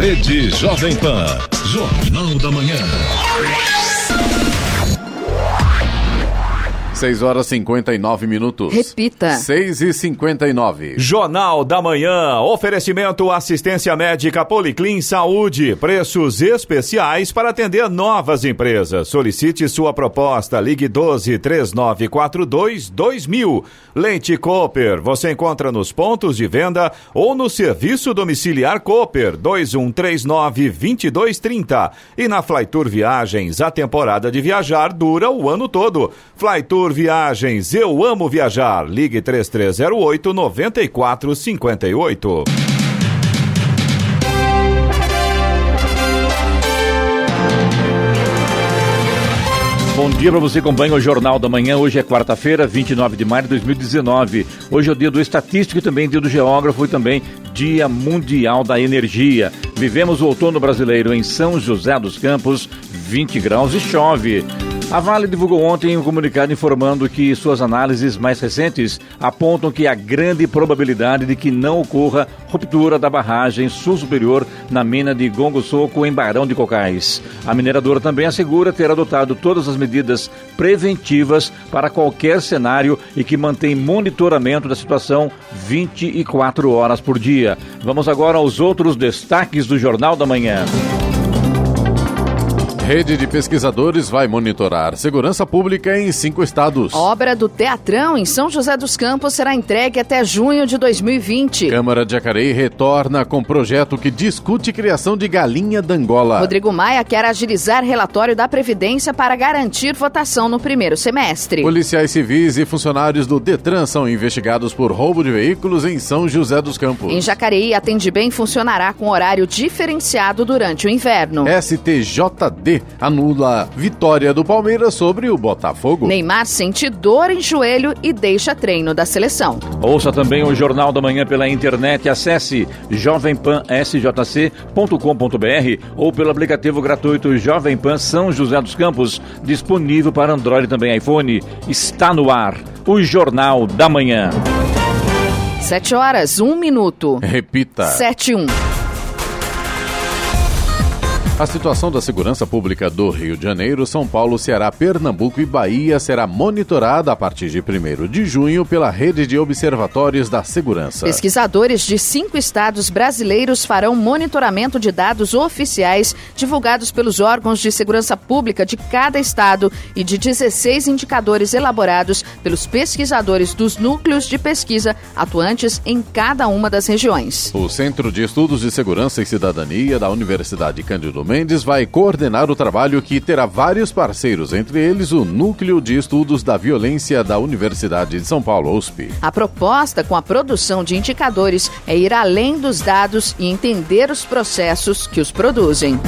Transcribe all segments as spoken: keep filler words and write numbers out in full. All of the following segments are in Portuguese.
Rede Jovem Pan, Jornal da Manhã. seis horas e cinquenta e nove minutos. Repita. seis e cinquenta e nove. Jornal da Manhã. Oferecimento assistência médica Policlin Saúde. Preços especiais para atender novas empresas. Solicite sua proposta. Ligue doze, três nove quatro dois, dois mil. Lente Cooper. Você encontra nos pontos de venda ou no serviço domiciliar Cooper. dois um três nove, dois dois três zero. E na Flytour Viagens, a temporada de viajar dura o ano todo. Flytour Viagens, eu amo viajar. Ligue três três zero oito, nove quatro cinco oito. Bom dia para você que acompanha o Jornal da Manhã. Hoje é quarta-feira, vinte e nove de maio de dois mil e dezenove. Hoje é o dia do estatístico e também dia do geógrafo e também Dia Mundial da Energia. Vivemos o outono brasileiro em São José dos Campos, vinte graus e chove. A Vale divulgou ontem um comunicado informando que suas análises mais recentes apontam que há grande probabilidade de que não ocorra ruptura da barragem sul superior na mina de Gongo-Soco, em Barão de Cocais. A mineradora também assegura ter adotado todas as medidas preventivas para qualquer cenário e que mantém monitoramento da situação vinte e quatro horas por dia. Vamos agora aos outros destaques do Jornal da Manhã. Rede de pesquisadores vai monitorar segurança pública em cinco estados. Obra do Teatrão em São José dos Campos será entregue até junho de dois mil e vinte. Câmara de Jacareí retorna com projeto que discute criação de galinha da Angola. Rodrigo Maia quer agilizar relatório da Previdência para garantir votação no primeiro semestre. Policiais civis e funcionários do DETRAN são investigados por roubo de veículos em São José dos Campos. Em Jacareí, Atende Bem funcionará com horário diferenciado durante o inverno. S T J D anula vitória do Palmeiras sobre o Botafogo. Neymar sente dor em joelho e deixa treino da seleção. Ouça também o Jornal da Manhã pela internet. Acesse jovem pan s j c ponto com ponto b r ou pelo aplicativo gratuito Jovem Pan São José dos Campos, disponível para Android e também iPhone. Está no ar o Jornal da Manhã. Sete horas, um minuto. Repita. Sete, um. A situação da segurança pública do Rio de Janeiro, São Paulo, Ceará, Pernambuco e Bahia será monitorada a partir de primeiro de junho pela Rede de Observatórios da Segurança. Pesquisadores de cinco estados brasileiros farão monitoramento de dados oficiais divulgados pelos órgãos de segurança pública de cada estado e de dezesseis indicadores elaborados pelos pesquisadores dos núcleos de pesquisa atuantes em cada uma das regiões. O Centro de Estudos de Segurança e Cidadania da Universidade Cândido Mendes vai coordenar o trabalho que terá vários parceiros, entre eles o Núcleo de Estudos da Violência da Universidade de São Paulo, U S P. A proposta com a produção de indicadores é ir além dos dados e entender os processos que os produzem.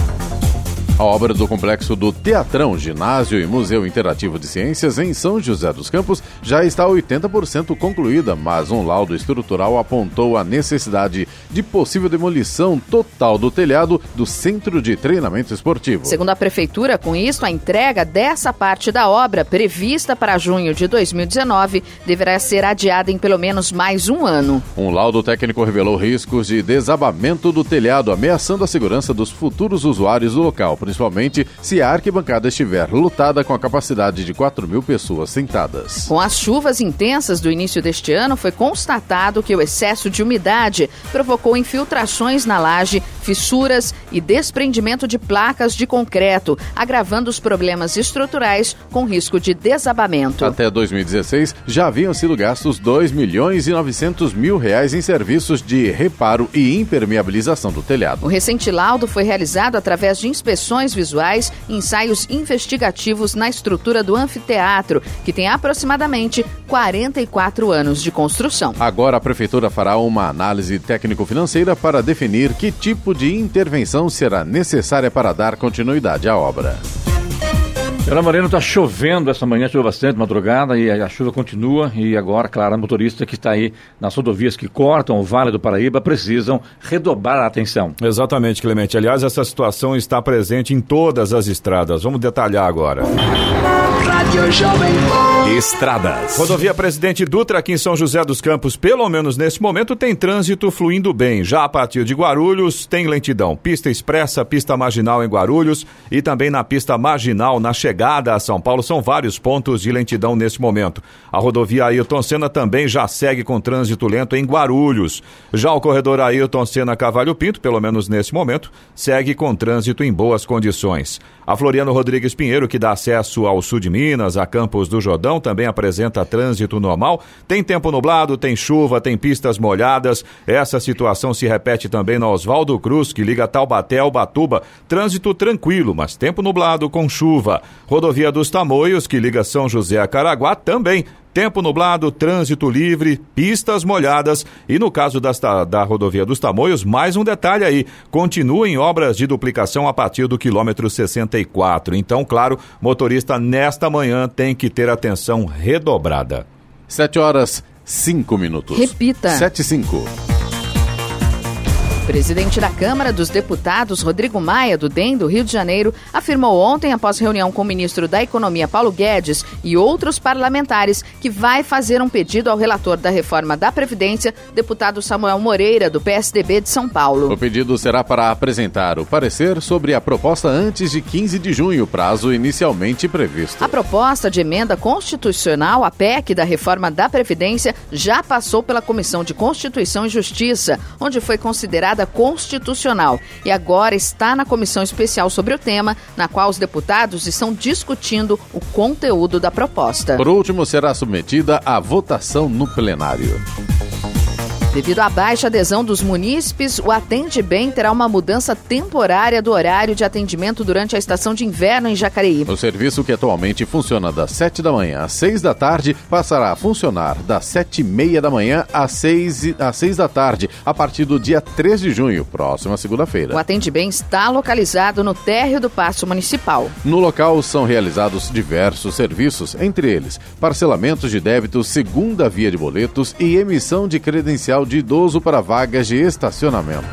A obra do Complexo do Teatrão, Ginásio e Museu Interativo de Ciências em São José dos Campos já está oitenta por cento concluída, mas um laudo estrutural apontou a necessidade de possível demolição total do telhado do Centro de Treinamento Esportivo. Segundo a Prefeitura, com isso, a entrega dessa parte da obra, prevista para junho de dois mil e dezenove, deverá ser adiada em pelo menos mais um ano. Um laudo técnico revelou riscos de desabamento do telhado, ameaçando a segurança dos futuros usuários do local, principalmente se a arquibancada estiver lotada com a capacidade de quatro mil pessoas sentadas. Com as chuvas intensas do início deste ano, foi constatado que o excesso de umidade provocou infiltrações na laje, fissuras e desprendimento de placas de concreto, agravando os problemas estruturais com risco de desabamento. Até dois mil e dezesseis, já haviam sido gastos dois milhões e novecentos mil reais em serviços de reparo e impermeabilização do telhado. O recente laudo foi realizado através de inspeções visuais e ensaios investigativos na estrutura do anfiteatro, que tem aproximadamente quarenta e quatro anos de construção. Agora a Prefeitura fará uma análise técnico-financeira para definir que tipo de intervenção será necessária para dar continuidade à obra. Ana Moreno, está chovendo essa manhã, choveu bastante, madrugada, e a chuva continua. E agora, claro, a motorista que está aí nas rodovias que cortam o Vale do Paraíba precisam redobrar a atenção. Exatamente, Clemente. Aliás, essa situação está presente em todas as estradas. Vamos detalhar agora. Estradas. Rodovia Presidente Dutra, aqui em São José dos Campos, pelo menos nesse momento, tem trânsito fluindo bem. Já a partir de Guarulhos, tem lentidão. Pista expressa, pista marginal em Guarulhos e também na pista marginal, na chegada a São Paulo, são vários pontos de lentidão nesse momento. A rodovia Ayrton Senna também já segue com trânsito lento em Guarulhos. Já o corredor Ayrton Senna Cavalho Pinto, pelo menos nesse momento, segue com trânsito em boas condições. A Floriano Rodrigues Pinheiro, que dá acesso ao sul de Minas, a Campos do Jordão, também apresenta trânsito normal. Tem tempo nublado, tem chuva, tem pistas molhadas. Essa situação se repete também na Oswaldo Cruz, que liga Taubaté a Ubatuba. Trânsito tranquilo, mas tempo nublado com chuva. Rodovia dos Tamoios, que liga São José a Caraguá, também tempo nublado, trânsito livre, pistas molhadas e no caso das, da rodovia dos Tamoios, mais um detalhe aí, continuem obras de duplicação a partir do quilômetro sessenta e quatro, então claro, motorista nesta manhã tem que ter atenção redobrada. sete horas, cinco minutos. Repita. sete e cinco. Presidente da Câmara dos Deputados, Rodrigo Maia, do D E M do Rio de Janeiro, afirmou ontem, após reunião com o ministro da Economia, Paulo Guedes, e outros parlamentares, que vai fazer um pedido ao relator da reforma da Previdência, deputado Samuel Moreira, do P S D B de São Paulo. O pedido será para apresentar o parecer sobre a proposta antes de quinze de junho, prazo inicialmente previsto. A proposta de emenda constitucional, a P E C da reforma da Previdência, já passou pela Comissão de Constituição e Justiça, onde foi considerada constitucional e agora está na comissão especial sobre o tema, na qual os deputados estão discutindo o conteúdo da proposta. Por último, será submetida à votação no plenário. Devido à baixa adesão dos munícipes, o Atende Bem terá uma mudança temporária do horário de atendimento durante a estação de inverno em Jacareí. O serviço, que atualmente funciona das sete da manhã às seis da tarde, passará a funcionar das sete e meia da manhã às seis da tarde, a partir do dia três de junho, próxima segunda-feira. O Atende Bem está localizado no térreo do Paço Municipal. No local são realizados diversos serviços, entre eles parcelamentos de débitos, segunda via de boletos e emissão de credencial de idoso para vagas de estacionamento.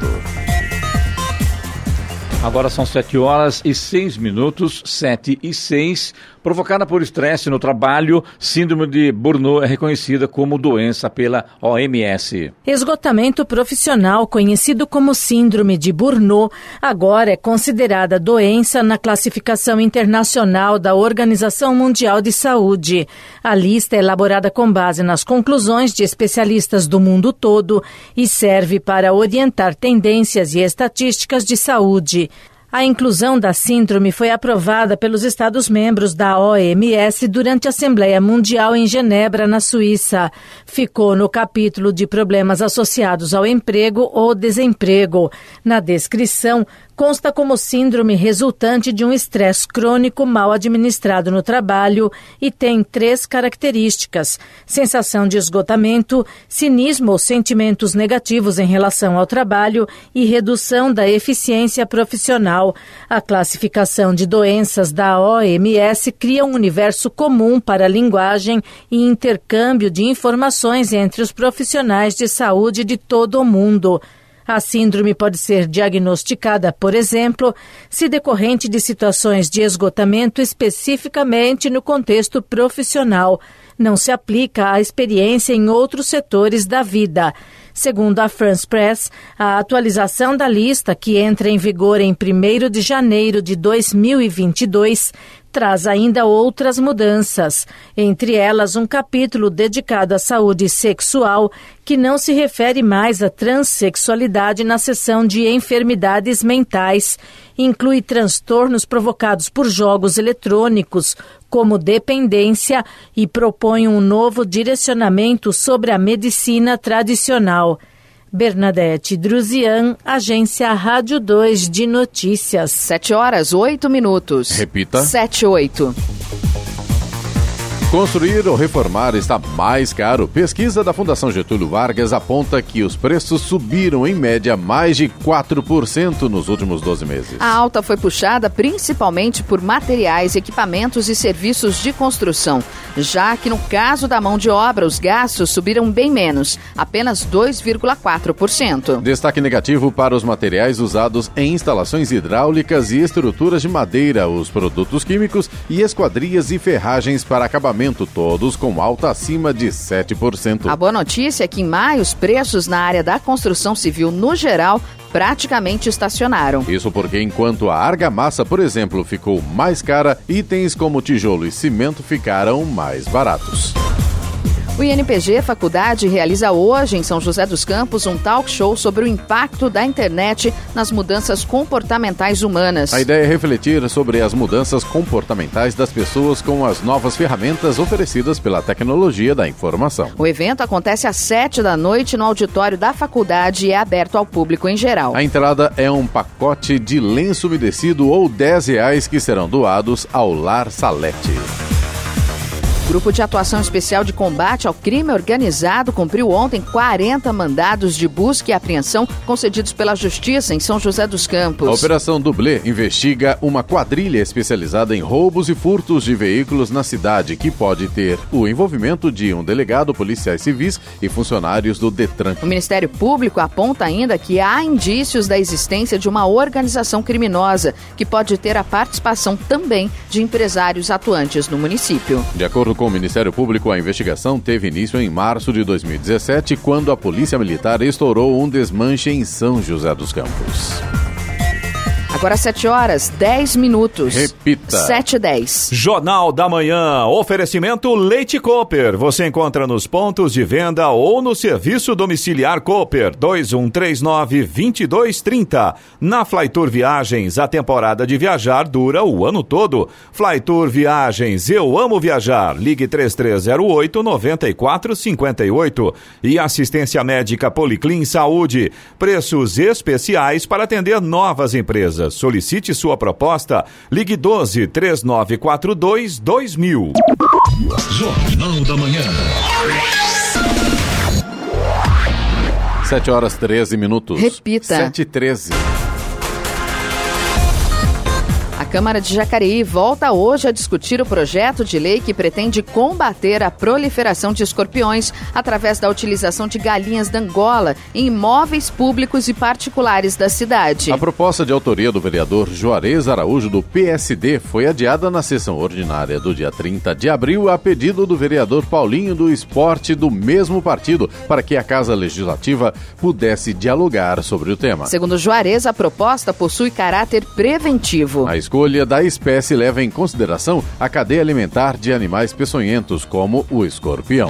Agora são sete horas e seis minutos, sete e seis. Provocada por estresse no trabalho, síndrome de Burnout é reconhecida como doença pela O M S. Esgotamento profissional, conhecido como síndrome de Burnout, agora é considerada doença na classificação internacional da Organização Mundial de Saúde. A lista é elaborada com base nas conclusões de especialistas do mundo todo e serve para orientar tendências e estatísticas de saúde. A inclusão da síndrome foi aprovada pelos Estados-membros da O M S durante a Assembleia Mundial em Genebra, na Suíça. Ficou no capítulo de problemas associados ao emprego ou desemprego. Na descrição, consta como síndrome resultante de um estresse crônico mal administrado no trabalho e tem três características: sensação de esgotamento, cinismo ou sentimentos negativos em relação ao trabalho e redução da eficiência profissional. A classificação de doenças da O M S cria um universo comum para a linguagem e intercâmbio de informações entre os profissionais de saúde de todo o mundo. A síndrome pode ser diagnosticada, por exemplo, se decorrente de situações de esgotamento especificamente no contexto profissional. Não se aplica à experiência em outros setores da vida. Segundo a France Press, a atualização da lista, que entra em vigor em primeiro de janeiro de dois mil e vinte e dois, traz ainda outras mudanças, entre elas um capítulo dedicado à saúde sexual, que não se refere mais à transexualidade na seção de enfermidades mentais. Inclui transtornos provocados por jogos eletrônicos, como dependência, e propõe um novo direcionamento sobre a medicina tradicional. Bernadette Drusian, Agência Rádio dois de Notícias. sete horas, oito minutos. Repita. sete, oito. Construir ou reformar está mais caro. Pesquisa da Fundação Getúlio Vargas aponta que os preços subiram em média mais de quatro por cento nos últimos doze meses. A alta foi puxada principalmente por materiais, equipamentos e serviços de construção, já que no caso da mão de obra os gastos subiram bem menos, apenas dois vírgula quatro por cento. Destaque negativo para os materiais usados em instalações hidráulicas e estruturas de madeira, os produtos químicos e esquadrias e ferragens para acabamento, todos com alta acima de sete por cento. A boa notícia é que em maio os preços na área da construção civil no geral praticamente estacionaram. Isso porque enquanto a argamassa, por exemplo, ficou mais cara, itens como tijolo e cimento ficaram mais baratos. O I N P G Faculdade realiza hoje em São José dos Campos um talk show sobre o impacto da internet nas mudanças comportamentais humanas. A ideia é refletir sobre as mudanças comportamentais das pessoas com as novas ferramentas oferecidas pela tecnologia da informação. O evento acontece às sete da noite no auditório da faculdade e é aberto ao público em geral. A entrada é um pacote de lenço umedecido ou dez reais que serão doados ao Lar Salete. O Grupo de Atuação Especial de Combate ao Crime Organizado cumpriu ontem quarenta mandados de busca e apreensão concedidos pela Justiça em São José dos Campos. A Operação Dublê investiga uma quadrilha especializada em roubos e furtos de veículos na cidade, que pode ter o envolvimento de um delegado, policiais civis e funcionários do DETRAN. O Ministério Público aponta ainda que há indícios da existência de uma organização criminosa, que pode ter a participação também de empresários atuantes no município. De acordo com o Ministério Público, a investigação teve início em março de dois mil e dezessete, quando a Polícia Militar estourou um desmanche em São José dos Campos. Agora sete horas, dez minutos. Repita. sete e dez. Jornal da Manhã, oferecimento Leite Cooper. Você encontra nos pontos de venda ou no serviço domiciliar Cooper, dois um três nove, dois dois três zero. Na Flytour Viagens, a temporada de viajar dura o ano todo. Flytour Viagens, eu amo viajar. Ligue três três zero oito, nove quatro cinco oito. E assistência médica Policlin Saúde. Preços especiais para atender novas empresas. Solicite sua proposta. Ligue doze, três nove quatro dois, dois mil. Jornal da Manhã. sete horas, treze minutos. Repita. sete e treze. A Câmara de Jacareí volta hoje a discutir o projeto de lei que pretende combater a proliferação de escorpiões através da utilização de galinhas da Angola em imóveis públicos e particulares da cidade. A proposta de autoria do vereador Juarez Araújo, do P S D, foi adiada na sessão ordinária do dia trinta de abril a pedido do vereador Paulinho do Esporte, do mesmo partido, para que a Casa Legislativa pudesse dialogar sobre o tema. Segundo Juarez, a proposta possui caráter preventivo. A A escolha da espécie leva em consideração a cadeia alimentar de animais peçonhentos, como o escorpião.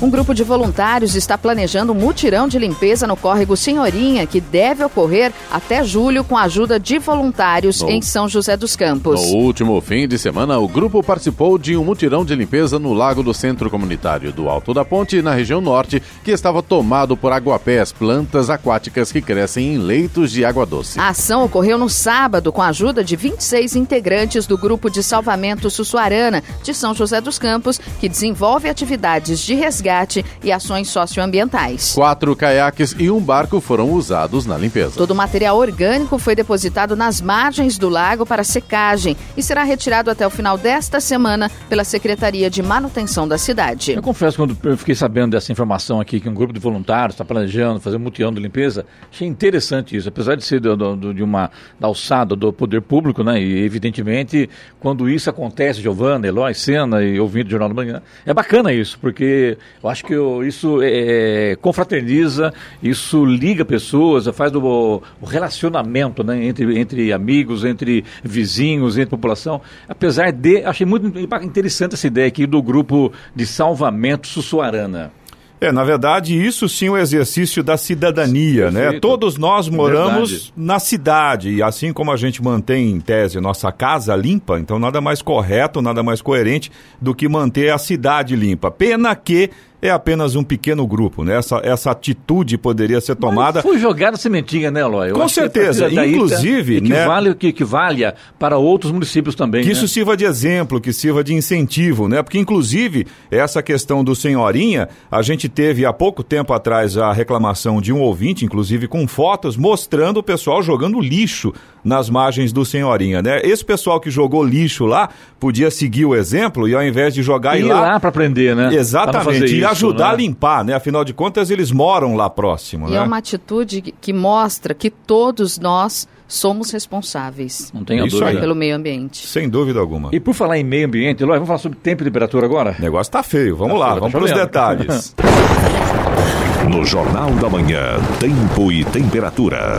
Um grupo de voluntários está planejando um mutirão de limpeza no córrego Senhorinha, que deve ocorrer até julho com a ajuda de voluntários no... em São José dos Campos. No último fim de semana, o grupo participou de um mutirão de limpeza no lago do Centro Comunitário do Alto da Ponte, na região norte, que estava tomado por aguapés, plantas aquáticas que crescem em leitos de água doce. A ação ocorreu no sábado com a ajuda de vinte e seis integrantes do Grupo de Salvamento Sussuarana de São José dos Campos, que desenvolve atividades de resgate e ações socioambientais. Quatro caiaques e um barco foram usados na limpeza. Todo o material orgânico foi depositado nas margens do lago para secagem e será retirado até o final desta semana pela Secretaria de Manutenção da cidade. Eu confesso, quando eu fiquei sabendo dessa informação aqui, que um grupo de voluntários está planejando fazer um mutirão de limpeza, achei interessante isso, apesar de ser do, do, de uma da alçada do poder público, né? E evidentemente, quando isso acontece, Giovana, Eloy, Senna e ouvindo o Jornal da Manhã, é bacana isso, porque eu acho que eu, isso é, confraterniza, isso liga pessoas, faz o, o relacionamento, né, entre, entre amigos, entre vizinhos, entre população. Apesar de, achei muito interessante essa ideia aqui do grupo de salvamento Sussuarana. É, na verdade, isso sim é o exercício da cidadania, sim, né? Perfeito. Todos nós moramos verdade. Na cidade, e assim como a gente mantém, em tese, nossa casa limpa, então nada mais correto, nada mais coerente do que manter a cidade limpa. Pena que é apenas um pequeno grupo, né? Essa, essa atitude poderia ser tomada... Mas foi jogado sementinha, né, Eloy? Com certeza, inclusive... Equivale, né? Que equivale para outros municípios também, que, né? Isso sirva de exemplo, que sirva de incentivo, né? Porque, inclusive, essa questão do senhorinha, a gente teve há pouco tempo atrás a reclamação de um ouvinte, inclusive com fotos, mostrando o pessoal jogando lixo nas margens do senhorinha, né? Esse pessoal que jogou lixo lá, podia seguir o exemplo e ao invés de jogar e ir lá... lá para aprender, né? Exatamente, e ajudar, né, a limpar, né? Afinal de contas, eles moram lá próximo, e né? É uma atitude que mostra que todos nós somos responsáveis. Não tenho dúvida. Aí. Pelo meio ambiente. Sem dúvida alguma. E por falar em meio ambiente, Eloy, vamos falar sobre tempo e temperatura agora? O negócio tá feio, vamos tá lá, feio, vamos tá para os detalhes. No Jornal da Manhã, tempo e temperatura.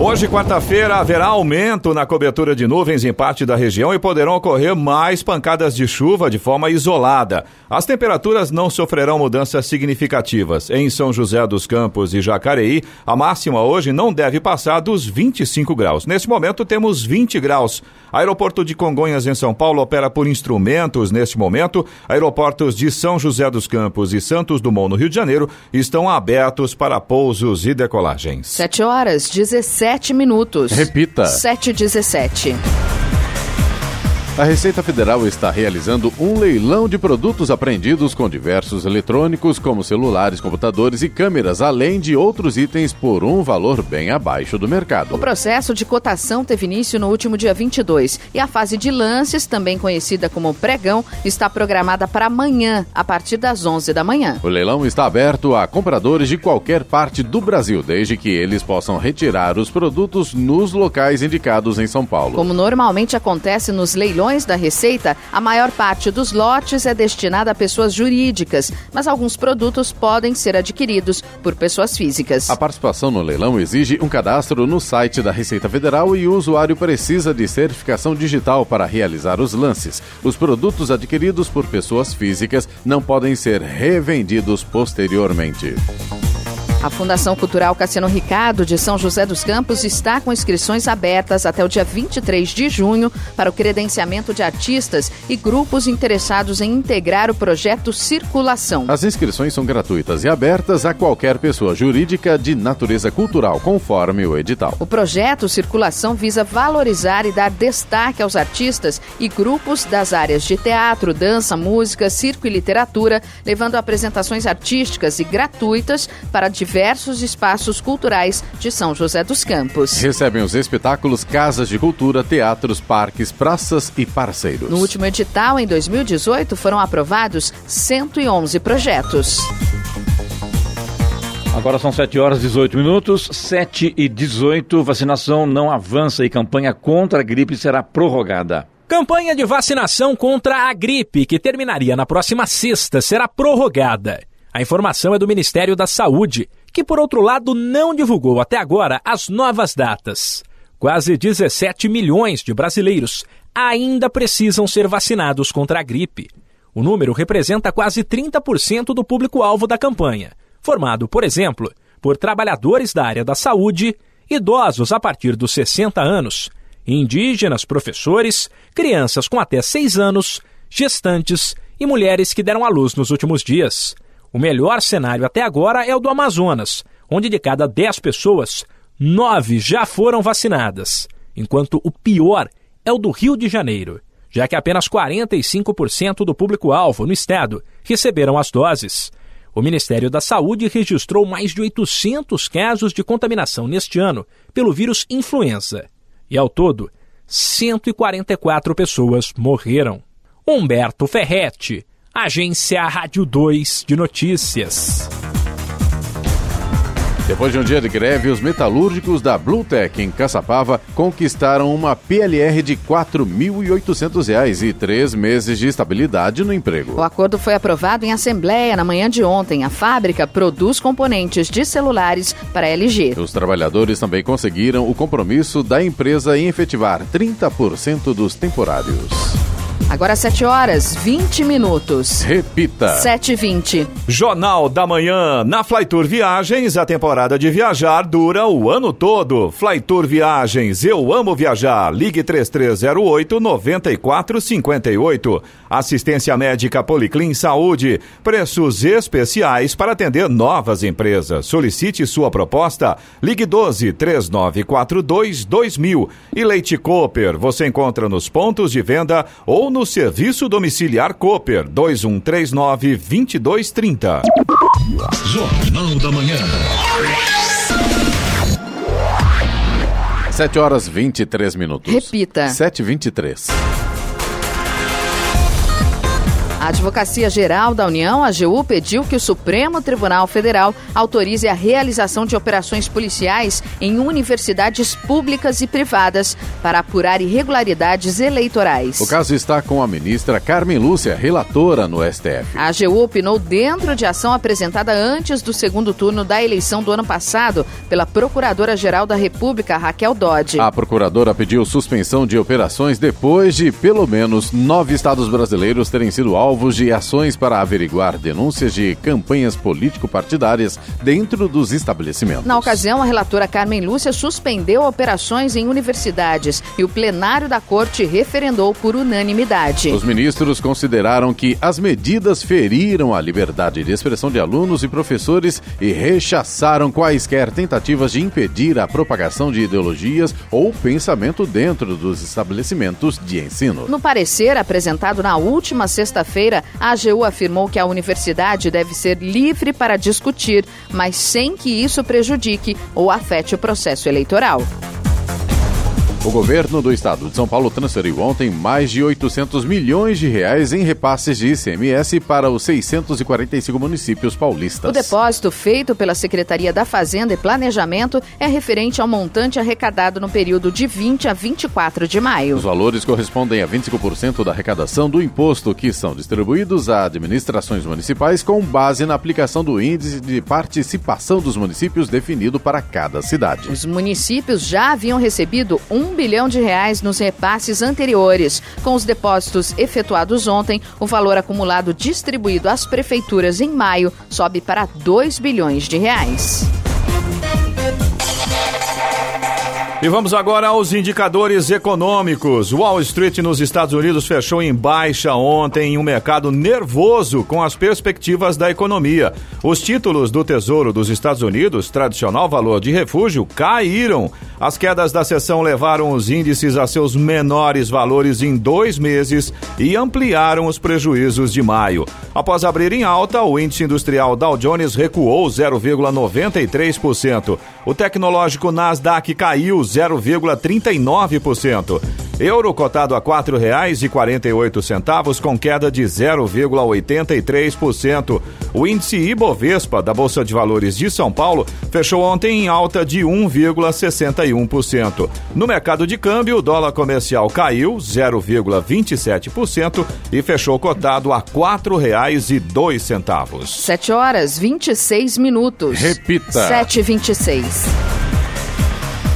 Hoje, quarta-feira, haverá aumento na cobertura de nuvens em parte da região e poderão ocorrer mais pancadas de chuva de forma isolada. As temperaturas não sofrerão mudanças significativas. Em São José dos Campos e Jacareí, a máxima hoje não deve passar dos vinte e cinco graus. Neste momento, temos vinte graus. Aeroporto de Congonhas, em São Paulo, opera por instrumentos neste momento. Aeroportos de São José dos Campos e Santos Dumont, no Rio de Janeiro, estão abertos para pousos e decolagens. sete horas, dezessete minutos. Repita. sete e dezessete. A Receita Federal está realizando um leilão de produtos apreendidos com diversos eletrônicos, como celulares, computadores e câmeras, além de outros itens por um valor bem abaixo do mercado. O processo de cotação teve início no último dia vinte e dois e a fase de lances, também conhecida como pregão, está programada para amanhã, a partir das onze da manhã. O leilão está aberto a compradores de qualquer parte do Brasil, desde que eles possam retirar os produtos nos locais indicados em São Paulo. Como normalmente acontece nos leilões da Receita, a maior parte dos lotes é destinada a pessoas jurídicas, mas alguns produtos podem ser adquiridos por pessoas físicas. A participação no leilão exige um cadastro no site da Receita Federal e o usuário precisa de certificação digital para realizar os lances. Os produtos adquiridos por pessoas físicas não podem ser revendidos posteriormente. A Fundação Cultural Cassiano Ricardo de São José dos Campos está com inscrições abertas até o dia vinte e três de junho para o credenciamento de artistas e grupos interessados em integrar o projeto Circulação. As inscrições são gratuitas e abertas a qualquer pessoa jurídica de natureza cultural, conforme o edital. O projeto Circulação visa valorizar e dar destaque aos artistas e grupos das áreas de teatro, dança, música, circo e literatura, levando apresentações artísticas e gratuitas para diversos diversos espaços culturais de São José dos Campos. Recebem os espetáculos casas de cultura, teatros, parques, praças e parceiros. No último edital, em dois mil e dezoito, foram aprovados cento e onze projetos. Agora são sete horas e dezoito minutos, sete e dezoito, vacinação não avança e campanha contra a gripe será prorrogada. Campanha de vacinação contra a gripe, que terminaria na próxima sexta, será prorrogada. A informação é do Ministério da Saúde, que, por outro lado, não divulgou até agora as novas datas. Quase dezessete milhões de brasileiros ainda precisam ser vacinados contra a gripe. O número representa quase trinta por cento do público-alvo da campanha, formado, por exemplo, por trabalhadores da área da saúde, idosos a partir dos sessenta anos, indígenas, professores, crianças com até seis anos, gestantes e mulheres que deram à luz nos últimos dias. O melhor cenário até agora é o do Amazonas, onde de cada dez pessoas, nove já foram vacinadas, enquanto o pior é o do Rio de Janeiro, já que apenas quarenta e cinco por cento do público-alvo no estado receberam as doses. O Ministério da Saúde registrou mais de oitocentos casos de contaminação neste ano pelo vírus influenza e, ao todo, cento e quarenta e quatro pessoas morreram. Humberto Ferretti, Agência Rádio dois de Notícias. Depois de um dia de greve, os metalúrgicos da Bluetech, em Caçapava, conquistaram uma P L R de quatro mil e oitocentos reais e três meses de estabilidade no emprego. O acordo foi aprovado em assembleia na manhã de ontem. A fábrica produz componentes de celulares para a L G. Os trabalhadores também conseguiram o compromisso da empresa em efetivar trinta por cento dos temporários. Agora sete horas, vinte minutos. Repita. sete e vinte. Jornal da Manhã. Na Flytour Viagens, a temporada de viajar dura o ano todo. Flytour Viagens, eu amo viajar. Ligue três três zero oito, nove quatro cinco oito. Assistência médica Policlin Saúde. Preços especiais para atender novas empresas. Solicite sua proposta. Ligue doze, três nove quatro dois, dois mil. E Leite Cooper, você encontra nos pontos de venda ou no no serviço domiciliar Cooper dois um três nove, dois dois três zero. Jornal da Manhã. sete horas, vinte e três minutos. Repita. sete e vinte e três. A Advocacia Geral da União, A G U, pediu que o Supremo Tribunal Federal autorize a realização de operações policiais em universidades públicas e privadas para apurar irregularidades eleitorais. O caso está com a ministra Carmen Lúcia, relatora no S T F. A AGU opinou dentro de ação apresentada antes do segundo turno da eleição do ano passado pela Procuradora-Geral da República, Raquel Dodge. A procuradora pediu suspensão de operações depois de, pelo menos, nove estados brasileiros terem sido alvos alvos de ações para averiguar denúncias de campanhas político-partidárias dentro dos estabelecimentos. Na ocasião, a relatora Carmen Lúcia suspendeu operações em universidades e o plenário da corte referendou por unanimidade. Os ministros consideraram que as medidas feriram a liberdade de expressão de alunos e professores e rechaçaram quaisquer tentativas de impedir a propagação de ideologias ou pensamento dentro dos estabelecimentos de ensino. No parecer apresentado na última sexta-feira, a AGU afirmou que a universidade deve ser livre para discutir, mas sem que isso prejudique ou afete o processo eleitoral. O governo do estado de São Paulo transferiu ontem mais de oitocentos milhões de reais em repasses de I C M S para os seiscentos e quarenta e cinco municípios paulistas. O depósito feito pela Secretaria da Fazenda e Planejamento é referente ao montante arrecadado no período de vinte a vinte e quatro de maio. Os valores correspondem a vinte e cinco por cento da arrecadação do imposto, que são distribuídos a administrações municipais com base na aplicação do índice de participação dos municípios definido para cada cidade. Os municípios já haviam recebido um bilhão de reais nos repasses anteriores. Com os depósitos efetuados ontem, o valor acumulado distribuído às prefeituras em maio sobe para dois bilhões de reais. E vamos agora aos indicadores econômicos. Wall Street nos Estados Unidos fechou em baixa ontem em um mercado nervoso com as perspectivas da economia. Os títulos do Tesouro dos Estados Unidos, tradicional valor de refúgio, caíram. As quedas da sessão levaram os índices a seus menores valores em dois meses e ampliaram os prejuízos de maio. Após abrir em alta, o índice industrial Dow Jones recuou zero vírgula noventa e três por cento. O tecnológico Nasdaq caiu zero vírgula trinta e nove por cento. Euro cotado a quatro reais e quarenta e oito centavos, com queda de zero vírgula oitenta e três por cento. O índice Ibovespa da Bolsa de Valores de São Paulo fechou ontem em alta de um vírgula sessenta e um por cento. No mercado de câmbio, o dólar comercial caiu zero vírgula vinte e sete por cento e fechou cotado a quatro reais e dois centavos. sete horas, vinte e seis minutos. Repita. sete e vinte e seis.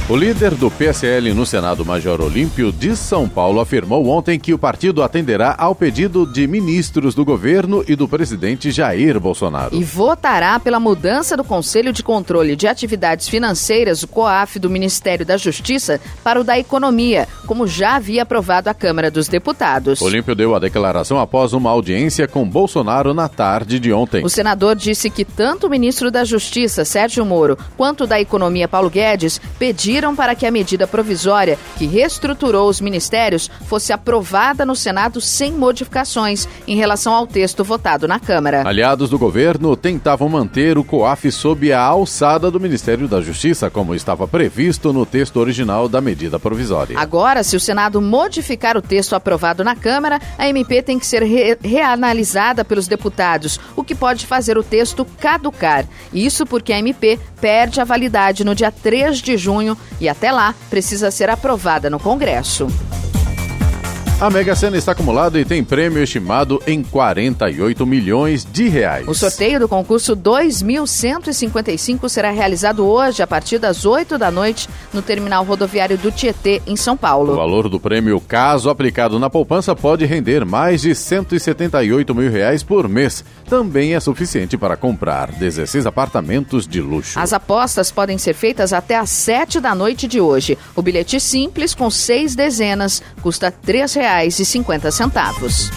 O líder do P S L no Senado, Major Olímpio de São Paulo, afirmou ontem que o partido atenderá ao pedido de ministros do governo e do presidente Jair Bolsonaro. E votará pela mudança do Conselho de Controle de Atividades Financeiras, o COAF, do Ministério da Justiça para o da Economia, como já havia aprovado a Câmara dos Deputados. Olímpio deu a declaração após uma audiência com Bolsonaro na tarde de ontem. O senador disse que tanto o ministro da Justiça, Sérgio Moro, quanto o da Economia, Paulo Guedes, pediram para que a medida provisória que reestruturou os ministérios fosse aprovada no Senado sem modificações em relação ao texto votado na Câmara. Aliados do governo tentavam manter o COAF sob a alçada do Ministério da Justiça, como estava previsto no texto original da medida provisória. Agora, se o Senado modificar o texto aprovado na Câmara, a M P tem que ser re- reanalisada pelos deputados, o que pode fazer o texto caducar. Isso porque a M P perde a validade no dia três de junho, e até lá, precisa ser aprovada no Congresso. A Mega Sena está acumulada e tem prêmio estimado em quarenta e oito milhões de reais. O sorteio do concurso dois mil cento e cinquenta e cinco será realizado hoje, a partir das oito da noite, no terminal rodoviário do Tietê, em São Paulo. O valor do prêmio, caso aplicado na poupança, pode render mais de cento e setenta e oito mil reais por mês. Também é suficiente para comprar dezesseis apartamentos de luxo. As apostas podem ser feitas até às sete da noite de hoje. O bilhete simples, com seis dezenas, custa três reais e cinquenta centavos.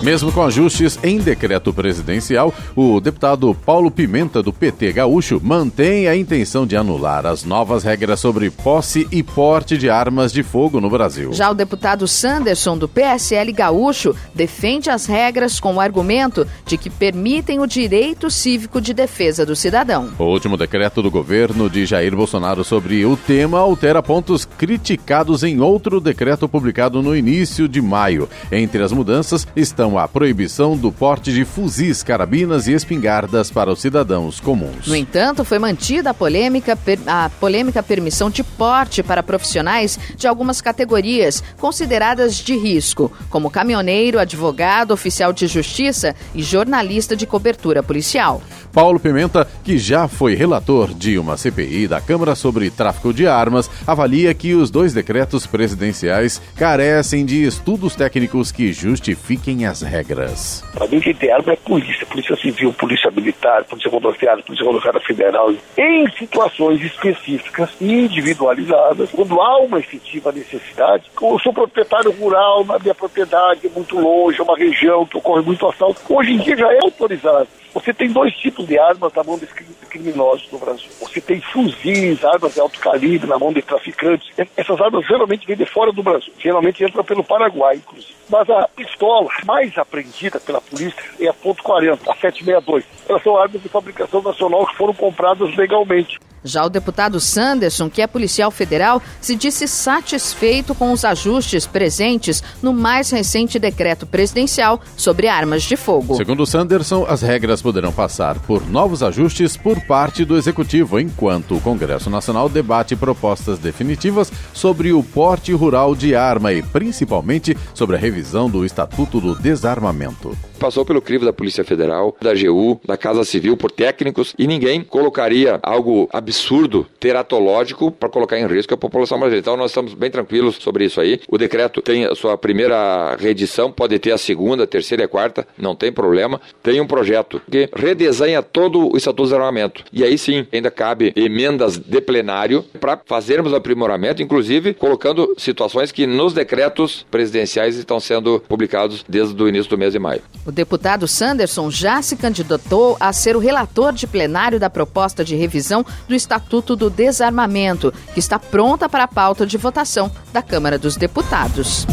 Mesmo com ajustes em decreto presidencial, o deputado Paulo Pimenta, do P T gaúcho, mantém a intenção de anular as novas regras sobre posse e porte de armas de fogo no Brasil. Já o deputado Sanderson, do P S L gaúcho, defende as regras com o argumento de que permitem o direito cívico de defesa do cidadão. O último decreto do governo de Jair Bolsonaro sobre o tema altera pontos criticados em outro decreto publicado no início de maio. Entre as mudanças estão a proibição do porte de fuzis, carabinas e espingardas para os cidadãos comuns. No entanto, foi mantida a polêmica, a polêmica permissão de porte para profissionais de algumas categorias consideradas de risco, como caminhoneiro, advogado, oficial de justiça e jornalista de cobertura policial. Paulo Pimenta, que já foi relator de uma C P I da Câmara sobre tráfico de armas, avalia que os dois decretos presidenciais carecem de estudos técnicos que justifiquem as regras. Para mim, o ideal é polícia, polícia civil, polícia militar, polícia rodoviária, polícia rodoviária federal, em situações específicas e individualizadas, quando há uma efetiva necessidade. Eu sou proprietário rural na minha propriedade, muito longe, é uma região que ocorre muito assalto. Hoje em dia já é autorizado. Você tem dois tipos de armas na mão dos criminosos no Brasil. Você tem fuzis, armas de alto calibre na mão de traficantes. Essas armas geralmente vêm de fora do Brasil. Geralmente entram pelo Paraguai, inclusive. Mas a pistola mais apreendida pela polícia é a ponto quarenta, a sete sessenta e dois. Elas são armas de fabricação nacional que foram compradas legalmente. Já o deputado Sanderson, que é policial federal, se disse satisfeito com os ajustes presentes no mais recente decreto presidencial sobre armas de fogo. Segundo Sanderson, as regras poderão passar por novos ajustes por parte do Executivo, enquanto o Congresso Nacional debate propostas definitivas sobre o porte rural de arma e, principalmente, sobre a revisão do Estatuto do Desarmamento. Passou pelo crivo da Polícia Federal, da A G U, da Casa Civil, por técnicos, e ninguém colocaria algo absurdo, teratológico, para colocar em risco a população brasileira. Então nós estamos bem tranquilos sobre isso aí. O decreto tem a sua primeira reedição, pode ter a segunda, a terceira e a quarta, não tem problema. Tem um projeto que redesenha todo o Estatuto do Armamento. E aí sim, ainda cabe emendas de plenário para fazermos aprimoramento, inclusive colocando situações que nos decretos presidenciais estão sendo publicados desde o início do mês de maio. O deputado Sanderson já se candidatou a ser o relator de plenário da proposta de revisão do Estatuto do Desarmamento, que está pronta para a pauta de votação da Câmara dos Deputados.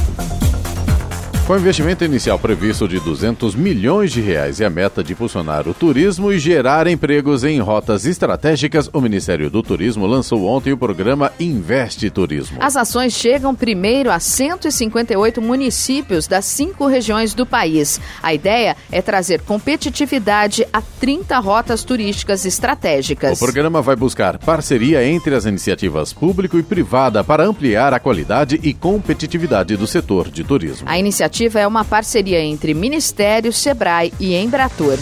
Com o investimento inicial previsto de duzentos milhões de reais e a meta de impulsionar o turismo e gerar empregos em rotas estratégicas, o Ministério do Turismo lançou ontem o programa Investe Turismo. As ações chegam primeiro a cento e cinquenta e oito municípios das cinco regiões do país. A ideia é trazer competitividade a trinta rotas turísticas estratégicas. O programa vai buscar parceria entre as iniciativas público e privada para ampliar a qualidade e competitividade do setor de turismo. A iniciativa A iniciativa é uma parceria entre Ministério, Sebrae e Embratur.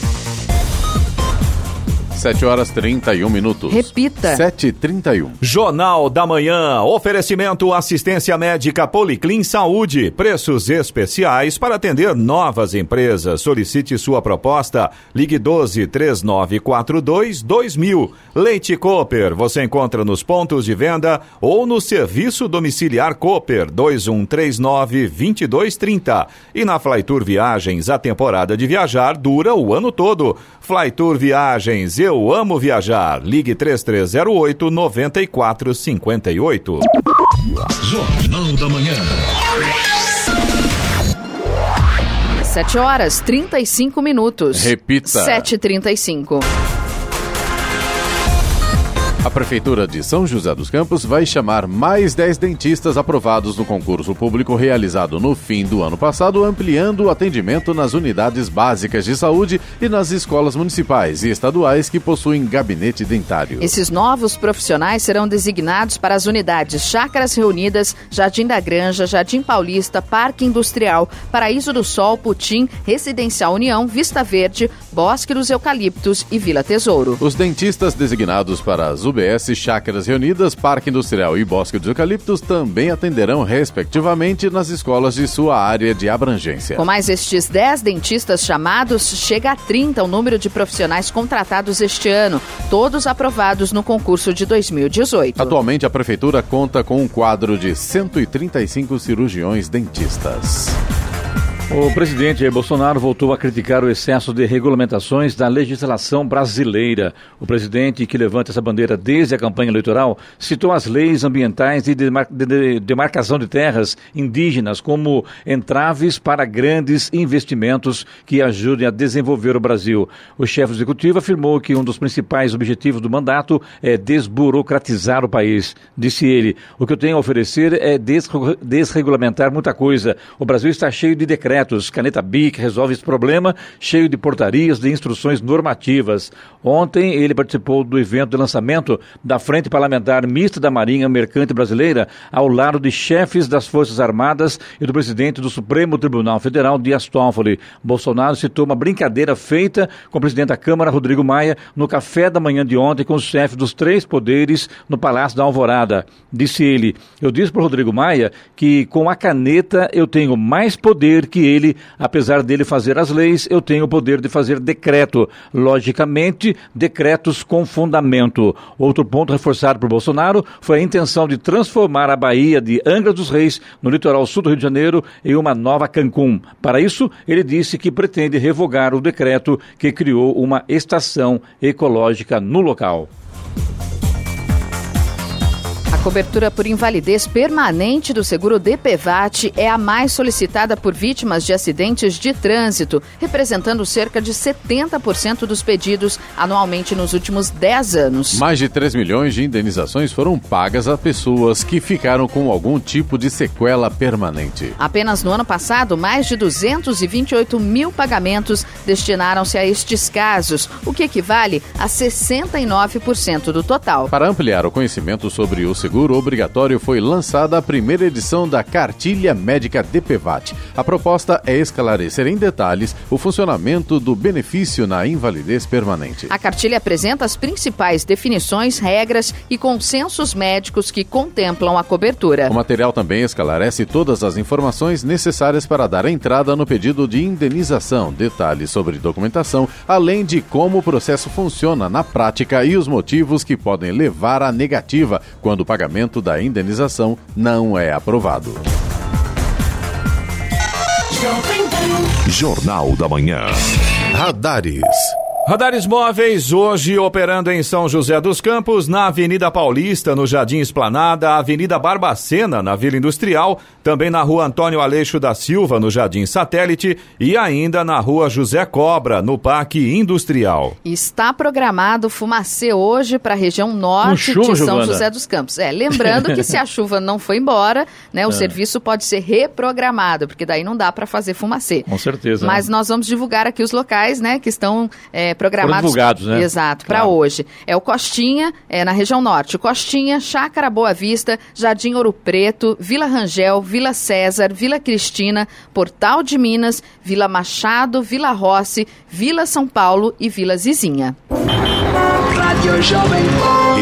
sete horas e trinta e um minutos. Repita. sete e trinta e um. Jornal da Manhã. Oferecimento assistência médica Policlin Saúde. Preços especiais para atender novas empresas. Solicite sua proposta. Ligue doze, três nove quatro dois, dois mil. Leite Cooper. Você encontra nos pontos de venda ou no serviço domiciliar Cooper dois um três nove, dois dois três zero. E na Flytour Viagens, a temporada de viajar dura o ano todo. Flytour Viagens. Eu amo viajar. Ligue três três zero oito, nove quatro cinco oito. Jornal da Manhã. sete horas e trinta e cinco minutos. Repita. sete e trinta e cinco. A Prefeitura de São José dos Campos vai chamar mais dez dentistas aprovados no concurso público realizado no fim do ano passado, ampliando o atendimento nas unidades básicas de saúde e nas escolas municipais e estaduais que possuem gabinete dentário. Esses novos profissionais serão designados para as unidades Chácaras Reunidas, Jardim da Granja, Jardim Paulista, Parque Industrial, Paraíso do Sol, Putim, Residencial União, Vista Verde, Bosque dos Eucaliptos e Vila Tesouro. Os dentistas designados para as U B S, Chácaras Reunidas, Parque Industrial e Bosque dos Eucaliptos também atenderão, respectivamente, nas escolas de sua área de abrangência. Com mais estes dez dentistas chamados, chega a trinta o número de profissionais contratados este ano, todos aprovados no concurso de dois mil e dezoito. Atualmente, a Prefeitura conta com um quadro de cento e trinta e cinco cirurgiões dentistas. O presidente Jair Bolsonaro voltou a criticar o excesso de regulamentações da legislação brasileira. O presidente, que levanta essa bandeira desde a campanha eleitoral, citou as leis ambientais de demarcação de terras indígenas como entraves para grandes investimentos que ajudem a desenvolver o Brasil. O chefe executivo afirmou que um dos principais objetivos do mandato é desburocratizar o país. Disse ele, o que eu tenho a oferecer é desregulamentar muita coisa. O Brasil está cheio de decretos. Caneta BIC resolve esse problema, cheio de portarias, de instruções normativas. Ontem ele participou do evento de lançamento da Frente Parlamentar Mista da Marinha Mercante Brasileira, ao lado de chefes das Forças Armadas e do presidente do Supremo Tribunal Federal, Dias Toffoli. Bolsonaro citou uma brincadeira feita com o presidente da Câmara, Rodrigo Maia, no café da manhã de ontem com os chefes dos três poderes no Palácio da Alvorada. Disse ele, eu disse para o Rodrigo Maia que com a caneta eu tenho mais poder que ele, apesar dele fazer as leis, eu tenho o poder de fazer decreto. Logicamente, decretos com fundamento. Outro ponto reforçado por Bolsonaro foi a intenção de transformar a Baía de Angra dos Reis, no litoral sul do Rio de Janeiro, em uma nova Cancún. Para isso, ele disse que pretende revogar o decreto que criou uma estação ecológica no local. Cobertura por invalidez permanente do seguro D P V A T é a mais solicitada por vítimas de acidentes de trânsito, representando cerca de setenta por cento dos pedidos anualmente nos últimos dez anos. Mais de três milhões de indenizações foram pagas a pessoas que ficaram com algum tipo de sequela permanente. Apenas no ano passado, mais de duzentos e vinte e oito mil pagamentos destinaram-se a estes casos, o que equivale a sessenta e nove por cento do total. Para ampliar o conhecimento sobre o seguro, O seguro obrigatório foi lançada a primeira edição da Cartilha Médica D P V A T. A proposta é esclarecer em detalhes o funcionamento do benefício na invalidez permanente. A cartilha apresenta as principais definições, regras e consensos médicos que contemplam a cobertura. O material também esclarece todas as informações necessárias para dar entrada no pedido de indenização, detalhes sobre documentação, além de como o processo funciona na prática e os motivos que podem levar à negativa quando o pagamento da indenização não é aprovado. Jornal da Manhã. Radares. Radares móveis hoje operando em São José dos Campos, na Avenida Paulista, no Jardim Esplanada, Avenida Barbacena, na Vila Industrial, também na Rua Antônio Aleixo da Silva, no Jardim Satélite, e ainda na Rua José Cobra, no Parque Industrial. Está programado fumacê hoje para a região norte um chuva, de São Giovana. José dos Campos. É, lembrando que se a chuva não for embora, né, o é. serviço pode ser reprogramado, porque daí não dá para fazer fumacê. Com certeza. Mas né? nós vamos divulgar aqui os locais, né, que estão... É, programados, né? Exato, claro. Para hoje. É o Costinha, é, na região norte, Costinha, Chácara Boa Vista, Jardim Ouro Preto, Vila Rangel, Vila César, Vila Cristina, Portal de Minas, Vila Machado, Vila Rossi, Vila São Paulo e Vila Zizinha.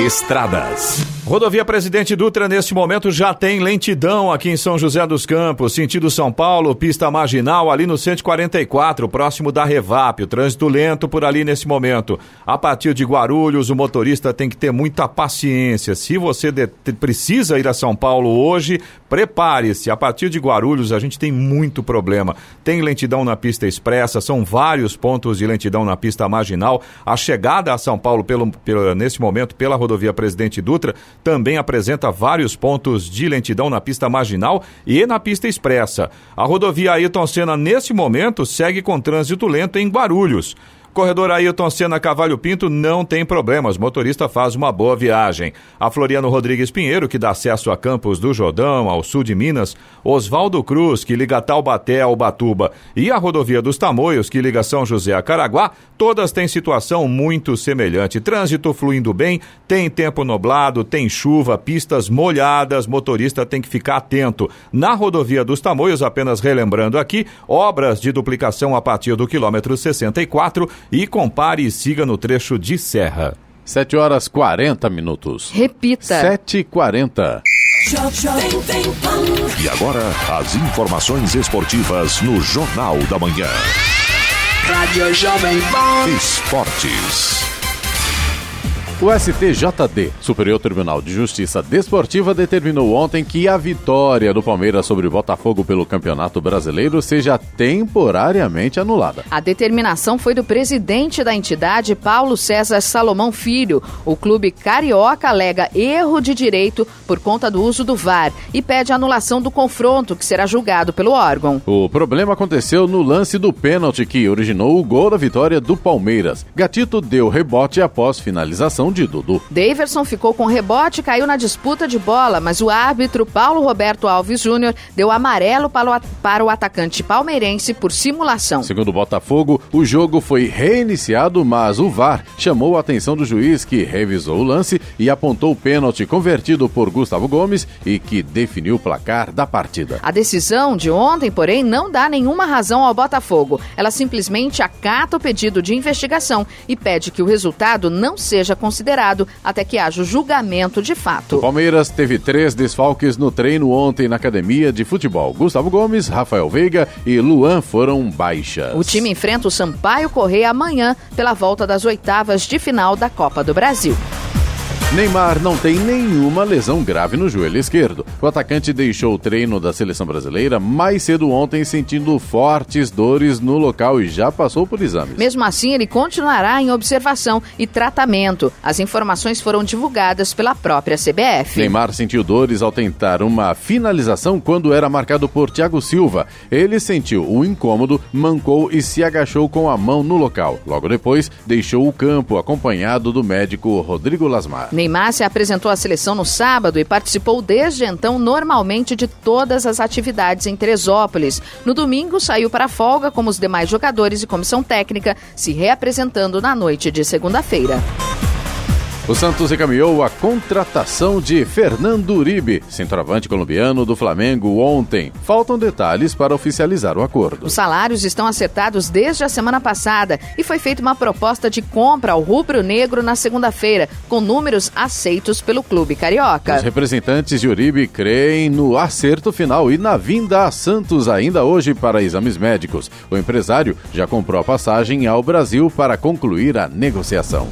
Estradas. Rodovia Presidente Dutra, neste momento, já tem lentidão aqui em São José dos Campos, sentido São Paulo, pista marginal, ali no cento e quarenta e quatro, próximo da Revap. O trânsito lento por ali nesse momento. A partir de Guarulhos, o motorista tem que ter muita paciência. Se você de- precisa ir a São Paulo hoje, prepare-se. A partir de Guarulhos, a gente tem muito problema. Tem lentidão na pista expressa, são vários pontos de lentidão na pista marginal. A chegada a São Paulo, pelo, pelo, nesse momento, pela rodovia Presidente Dutra, também apresenta vários pontos de lentidão na pista marginal e na pista expressa. A rodovia Ayrton Senna, nesse momento, segue com trânsito lento em Guarulhos. Corredor Ayrton Senna Cavalho Pinto não tem problemas, motorista faz uma boa viagem. A Floriano Rodrigues Pinheiro, que dá acesso a Campos do Jordão, ao sul de Minas, Oswaldo Cruz, que liga Taubaté a Ubatuba, e a Rodovia dos Tamoios, que liga São José a Caraguá, todas têm situação muito semelhante. Trânsito fluindo bem, tem tempo nublado, tem chuva, pistas molhadas, motorista tem que ficar atento. Na Rodovia dos Tamoios, apenas relembrando aqui, obras de duplicação a partir do quilômetro sessenta e quatro, e compare e siga no trecho de serra. sete horas e quarenta minutos. Repita. sete e quarenta. E agora, as informações esportivas no Jornal da Manhã. Rádio Jovem Pan. Esportes. O S T J D, Superior Tribunal de Justiça Desportiva, determinou ontem que a vitória do Palmeiras sobre o Botafogo pelo Campeonato Brasileiro seja temporariamente anulada. A determinação foi do presidente da entidade, Paulo César Salomão Filho. O clube carioca alega erro de direito por conta do uso do V A R e pede a anulação do confronto, que será julgado pelo órgão. O problema aconteceu no lance do pênalti que originou o gol da vitória do Palmeiras. Gatito deu rebote após finalização de Dudu. Daverson ficou com rebote e caiu na disputa de bola, mas o árbitro Paulo Roberto Alves Júnior deu amarelo para o atacante palmeirense por simulação. Segundo o Botafogo, o jogo foi reiniciado, mas o V A R chamou a atenção do juiz, que revisou o lance e apontou o pênalti convertido por Gustavo Gomes e que definiu o placar da partida. A decisão de ontem, porém, não dá nenhuma razão ao Botafogo. Ela simplesmente acata o pedido de investigação e pede que o resultado não seja considerado considerado até que haja o julgamento de fato. O Palmeiras teve três desfalques no treino ontem na academia de futebol. Gustavo Gomes, Rafael Veiga e Luan foram baixas. O time enfrenta o Sampaio Corrêa amanhã pela volta das oitavas de final da Copa do Brasil. Neymar não tem nenhuma lesão grave no joelho esquerdo. O atacante deixou o treino da seleção brasileira mais cedo ontem, sentindo fortes dores no local e já passou por exames. Mesmo assim, ele continuará em observação e tratamento. As informações foram divulgadas pela própria C B F. Neymar sentiu dores ao tentar uma finalização quando era marcado por Thiago Silva. Ele sentiu o incômodo, mancou e se agachou com a mão no local. Logo depois, deixou o campo acompanhado do médico Rodrigo Lasmar. Neymar se apresentou à seleção no sábado e participou desde então normalmente de todas as atividades em Teresópolis. No domingo, saiu para a folga como os demais jogadores e comissão técnica, se reapresentando na noite de segunda-feira. O Santos encaminhou a contratação de Fernando Uribe, centroavante colombiano do Flamengo, ontem. Faltam detalhes para oficializar o acordo. Os salários estão acertados desde a semana passada e foi feita uma proposta de compra ao rubro-negro na segunda-feira, com números aceitos pelo clube carioca. Os representantes de Uribe creem no acerto final e na vinda a Santos ainda hoje para exames médicos. O empresário já comprou a passagem ao Brasil para concluir a negociação.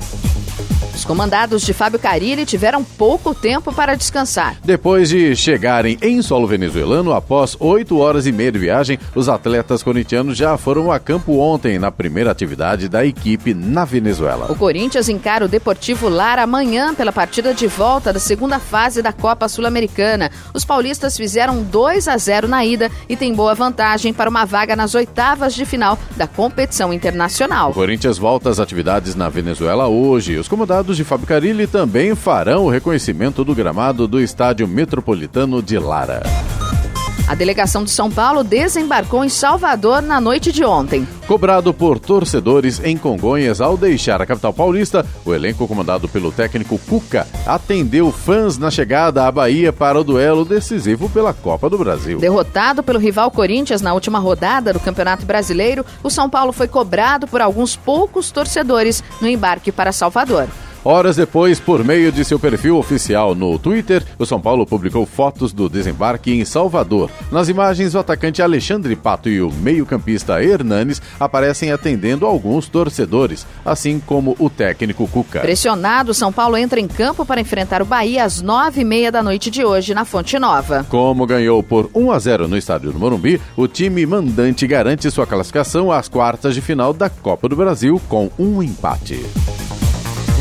Os comandados de Fábio Carille tiveram pouco tempo para descansar. Depois de chegarem em solo venezuelano, após oito horas e meia de viagem, os atletas corintianos já foram a campo ontem na primeira atividade da equipe na Venezuela. O Corinthians encara o Deportivo Lara amanhã pela partida de volta da segunda fase da Copa Sul-Americana. Os paulistas fizeram dois a zero na ida e tem boa vantagem para uma vaga nas oitavas de final da competição internacional. O Corinthians volta às atividades na Venezuela hoje. Os comandados de Fábio Carille também farão o reconhecimento do gramado do Estádio Metropolitano de Lara. A delegação de São Paulo desembarcou em Salvador na noite de ontem. Cobrado por torcedores em Congonhas ao deixar a capital paulista, o elenco comandado pelo técnico Cuca atendeu fãs na chegada à Bahia para o duelo decisivo pela Copa do Brasil. Derrotado pelo rival Corinthians na última rodada do Campeonato Brasileiro, o São Paulo foi cobrado por alguns poucos torcedores no embarque para Salvador. Horas depois, por meio de seu perfil oficial no Twitter, o São Paulo publicou fotos do desembarque em Salvador. Nas imagens, o atacante Alexandre Pato e o meio-campista Hernanes aparecem atendendo alguns torcedores, assim como o técnico Cuca. Pressionado, o São Paulo entra em campo para enfrentar o Bahia às nove e meia da noite de hoje na Fonte Nova. Como ganhou por um a zero no estádio do Morumbi, o time mandante garante sua classificação às quartas de final da Copa do Brasil com um empate.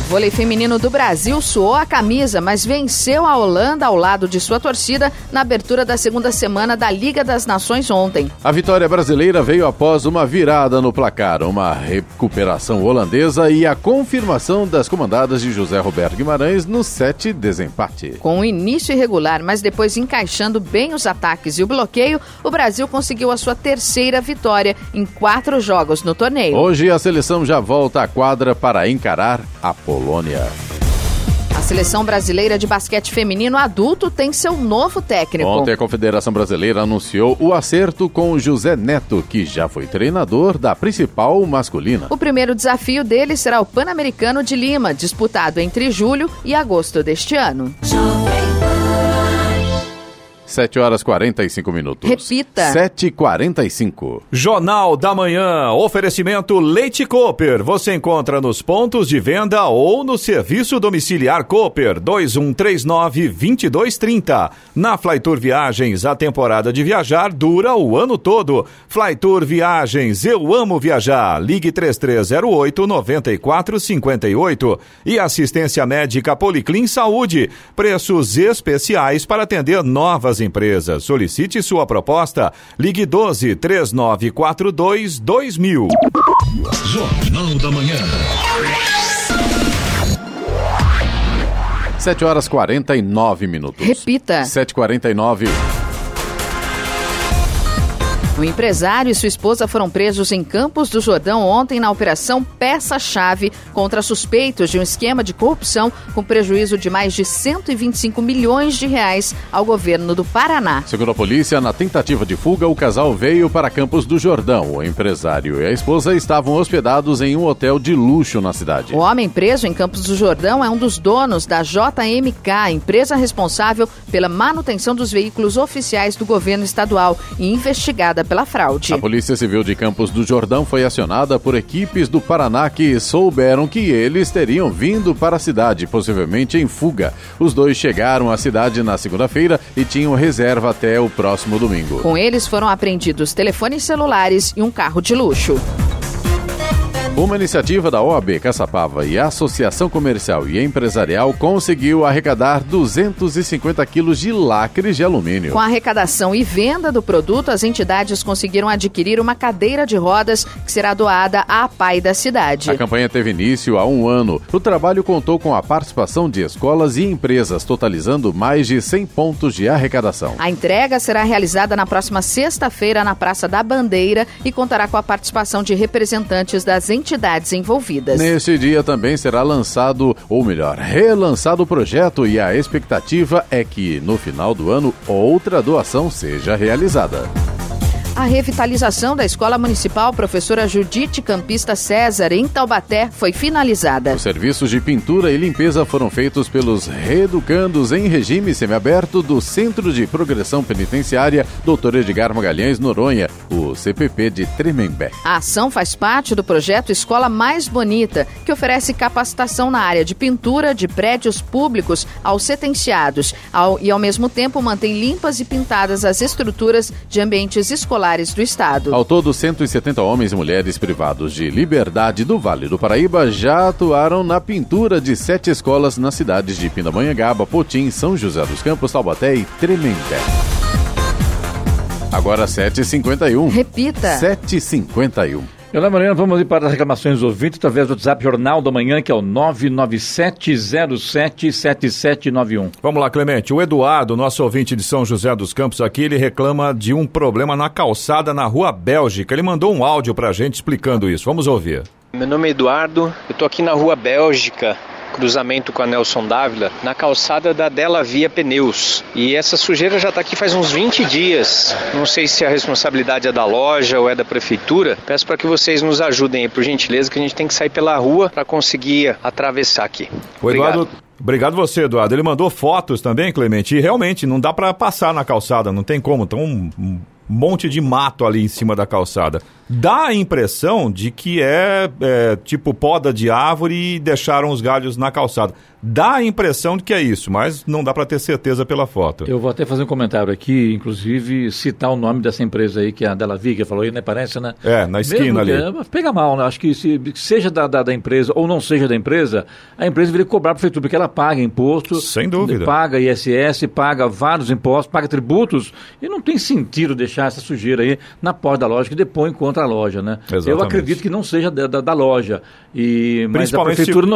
vôlei feminino do Brasil suou a camisa, mas venceu a Holanda ao lado de sua torcida na abertura da segunda semana da Liga das Nações ontem. A vitória brasileira veio após uma virada no placar, uma recuperação holandesa e a confirmação das comandadas de José Roberto Guimarães no set desempate. Com um início irregular, mas depois encaixando bem os ataques e o bloqueio, o Brasil conseguiu a sua terceira vitória em quatro jogos no torneio. Hoje a seleção já volta à quadra para encarar a Polônia. A seleção brasileira de basquete feminino adulto tem seu novo técnico. Ontem a Confederação Brasileira anunciou o acerto com o José Neto, que já foi treinador da principal masculina. O primeiro desafio dele será o Pan-Americano de Lima, disputado entre julho e agosto deste ano. sete horas e quarenta e cinco minutos. Repita. sete e quarenta e cinco. Jornal da Manhã. Oferecimento Leite Cooper. Você encontra nos pontos de venda ou no serviço domiciliar Cooper. dois um três nove, dois dois três zero. Na Flytour Viagens, a temporada de viajar dura o ano todo. Flytour Viagens, eu amo viajar. Ligue três três zero oito, nove quatro cinco oito. E assistência médica Policlin Saúde. Preços especiais para atender novas empresas. Solicite sua proposta. Ligue doze, três nove quatro dois, dois mil. Jornal da Manhã. sete horas e quarenta e nove minutos. Repita. sete e quarenta e nove. O empresário e sua esposa foram presos em Campos do Jordão ontem na operação Peça-Chave contra suspeitos de um esquema de corrupção com prejuízo de mais de cento e vinte e cinco milhões de reais ao governo do Paraná. Segundo a polícia, na tentativa de fuga, o casal veio para Campos do Jordão. O empresário e a esposa estavam hospedados em um hotel de luxo na cidade. O homem preso em Campos do Jordão é um dos donos da J M K, empresa responsável pela manutenção dos veículos oficiais do governo estadual e investigada pela fraude. A Polícia Civil de Campos do Jordão foi acionada por equipes do Paraná que souberam que eles teriam vindo para a cidade, possivelmente em fuga. Os dois chegaram à cidade na segunda-feira e tinham reserva até o próximo domingo. Com eles foram apreendidos telefones celulares e um carro de luxo. Uma iniciativa da O A B Caçapava e a Associação Comercial e Empresarial conseguiu arrecadar duzentos e cinquenta quilos de lacres de alumínio. Com a arrecadação e venda do produto, as entidades conseguiram adquirir uma cadeira de rodas que será doada à APAI da cidade. A campanha teve início há um ano. O trabalho contou com a participação de escolas e empresas, totalizando mais de cem pontos de arrecadação. A entrega será realizada na próxima sexta-feira na Praça da Bandeira e contará com a participação de representantes das entidades. entidades envolvidas. Neste dia também será lançado, ou melhor, relançado o projeto e a expectativa é que, no final do ano, outra doação seja realizada. A revitalização da Escola Municipal Professora Judite Campista César, em Taubaté, foi finalizada. Os serviços de pintura e limpeza foram feitos pelos reeducandos em regime semiaberto do Centro de Progressão Penitenciária doutor Edgar Magalhães Noronha, o C P P de Tremembé. A ação faz parte do projeto Escola Mais Bonita, que oferece capacitação na área de pintura de prédios públicos aos sentenciados ao, e, ao mesmo tempo, mantém limpas e pintadas as estruturas de ambientes escolares do estado. Ao todo, cento e setenta homens e mulheres privados de liberdade do Vale do Paraíba já atuaram na pintura de sete escolas nas cidades de Pindamonhangaba, Potim, São José dos Campos, Taubaté e Tremembé. Agora sete e cinquenta e um. Repita. sete e cinquenta e um. Olá, Mariana, vamos ir para as reclamações dos ouvintes através do WhatsApp Jornal da Manhã, que é o nove nove sete zero sete sete sete nove um. Vamos lá, Clemente. O Eduardo, nosso ouvinte de São José dos Campos aqui, ele reclama de um problema na calçada na Rua Bélgica. Ele mandou um áudio para a gente explicando isso. Vamos ouvir. Meu nome é Eduardo, eu estou aqui na Rua Bélgica, cruzamento com a Nelson Dávila, na calçada da Della Via Pneus. E essa sujeira já está aqui faz uns vinte dias. Não sei se a responsabilidade é da loja ou é da prefeitura. Peço para que vocês nos ajudem aí, por gentileza, que a gente tem que sair pela rua para conseguir atravessar aqui. Oi, Eduardo. Obrigado. Obrigado você, Eduardo. Ele mandou fotos também, Clemente. E realmente não dá para passar na calçada, não tem como. Então, um monte de mato ali em cima da calçada. Dá a impressão de que é, é tipo poda de árvore e deixaram os galhos na calçada. Dá a impressão de que é isso, mas não dá para ter certeza pela foto. Eu vou até fazer um comentário aqui, inclusive citar o nome dessa empresa aí, que é a Della Viga, falou aí, né? Parece, né? É, na esquina ali. É, pega mal, né? Acho que se, seja da, da, da empresa ou não seja da empresa, a empresa deveria cobrar para a prefeitura, porque ela paga imposto. Sem dúvida. Paga I S S, paga vários impostos, paga tributos, e não tem sentido deixar essa sujeira aí na porta da loja, que depõe contra a loja, né? Exatamente. Eu acredito que não seja da, da, da loja. E, mas a prefeitura... Se,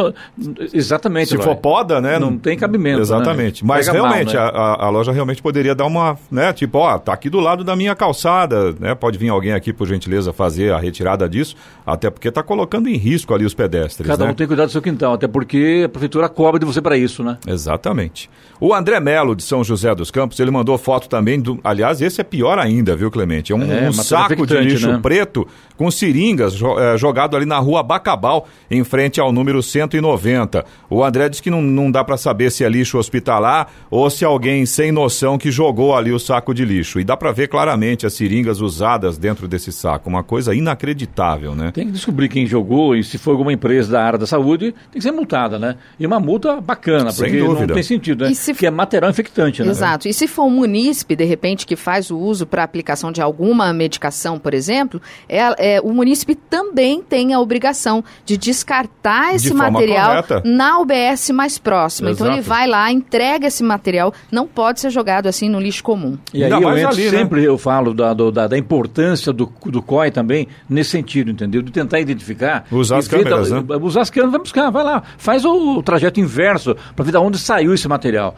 não, exatamente. Se for poda, né? Não, não tem cabimento. Exatamente. Né? Mas pega realmente, mal, né? a, a loja realmente poderia dar uma... né? Tipo, ó, tá aqui do lado da minha calçada, né? Pode vir alguém aqui, por gentileza, fazer a retirada disso, até porque tá colocando em risco ali os pedestres, Cada né? um tem que cuidar do seu quintal, até porque a prefeitura cobra de você para isso, né? Exatamente. O André Melo, de São José dos Campos, ele mandou foto também do... Aliás, esse é pior ainda, viu, Clemente? É um, é, um saco de lixo, né? Preto com seringas jo- é, jogado ali na rua Bacabal, em frente ao número cento e noventa. O André diz que não, não dá para saber se é lixo hospitalar ou se alguém sem noção que jogou ali o saco de lixo. E dá para ver claramente as seringas usadas dentro desse saco. Uma coisa inacreditável, né? Tem que descobrir quem jogou, e se for alguma empresa da área da saúde, tem que ser multada, né? E uma multa bacana, sem porque dúvida. Não tem sentido, né? E se... que é material infectante, né? Exato. E se for um munícipe, de repente, que faz o uso para aplicação de alguma medicação, por exemplo, é, é, o munícipe também tem a obrigação de descartar esse de material na U B S mais próxima. Exato. Então ele vai lá, entrega esse material, não pode ser jogado assim no lixo comum. E aí eu entro ali, sempre, né? Eu falo da, do, da, da importância do, do C O I também, nesse sentido, entendeu? De tentar identificar. Usar as câmeras, da, né? Usar as câmeras, vai buscar, vai lá, faz o, o trajeto inverso para ver de onde saiu esse material.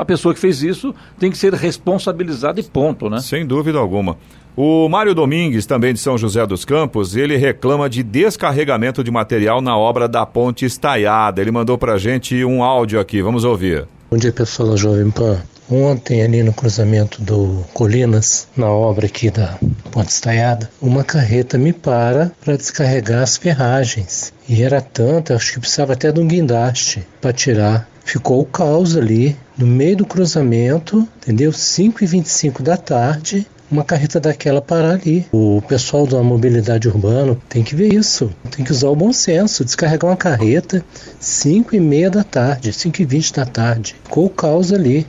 A pessoa que fez isso tem que ser responsabilizada e ponto, né? Sem dúvida alguma. O Mário Domingues, também de São José dos Campos, ele reclama de descarregamento de material na obra da Ponte Estaiada. Ele mandou pra gente um áudio aqui, vamos ouvir. Bom dia, pessoal da Jovem Pan. Ontem, ali no cruzamento do Colinas, na obra aqui da Ponte Estaiada, uma carreta me para para descarregar as ferragens. E era tanto, acho que precisava até de um guindaste para tirar. Ficou o caos ali, no meio do cruzamento, entendeu? cinco e vinte e cinco da tarde, uma carreta daquela parar ali. O pessoal da mobilidade urbana tem que ver isso, tem que usar o bom senso, descarregar uma carreta cinco e meia da tarde, cinco e vinte da tarde. Ficou o caos ali.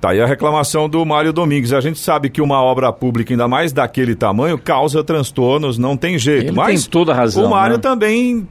Tá aí a reclamação do Mário Domingues. A gente sabe que uma obra pública, ainda mais daquele tamanho, causa transtornos, não tem jeito. Ele mas tem toda a razão. O Mário, né? Também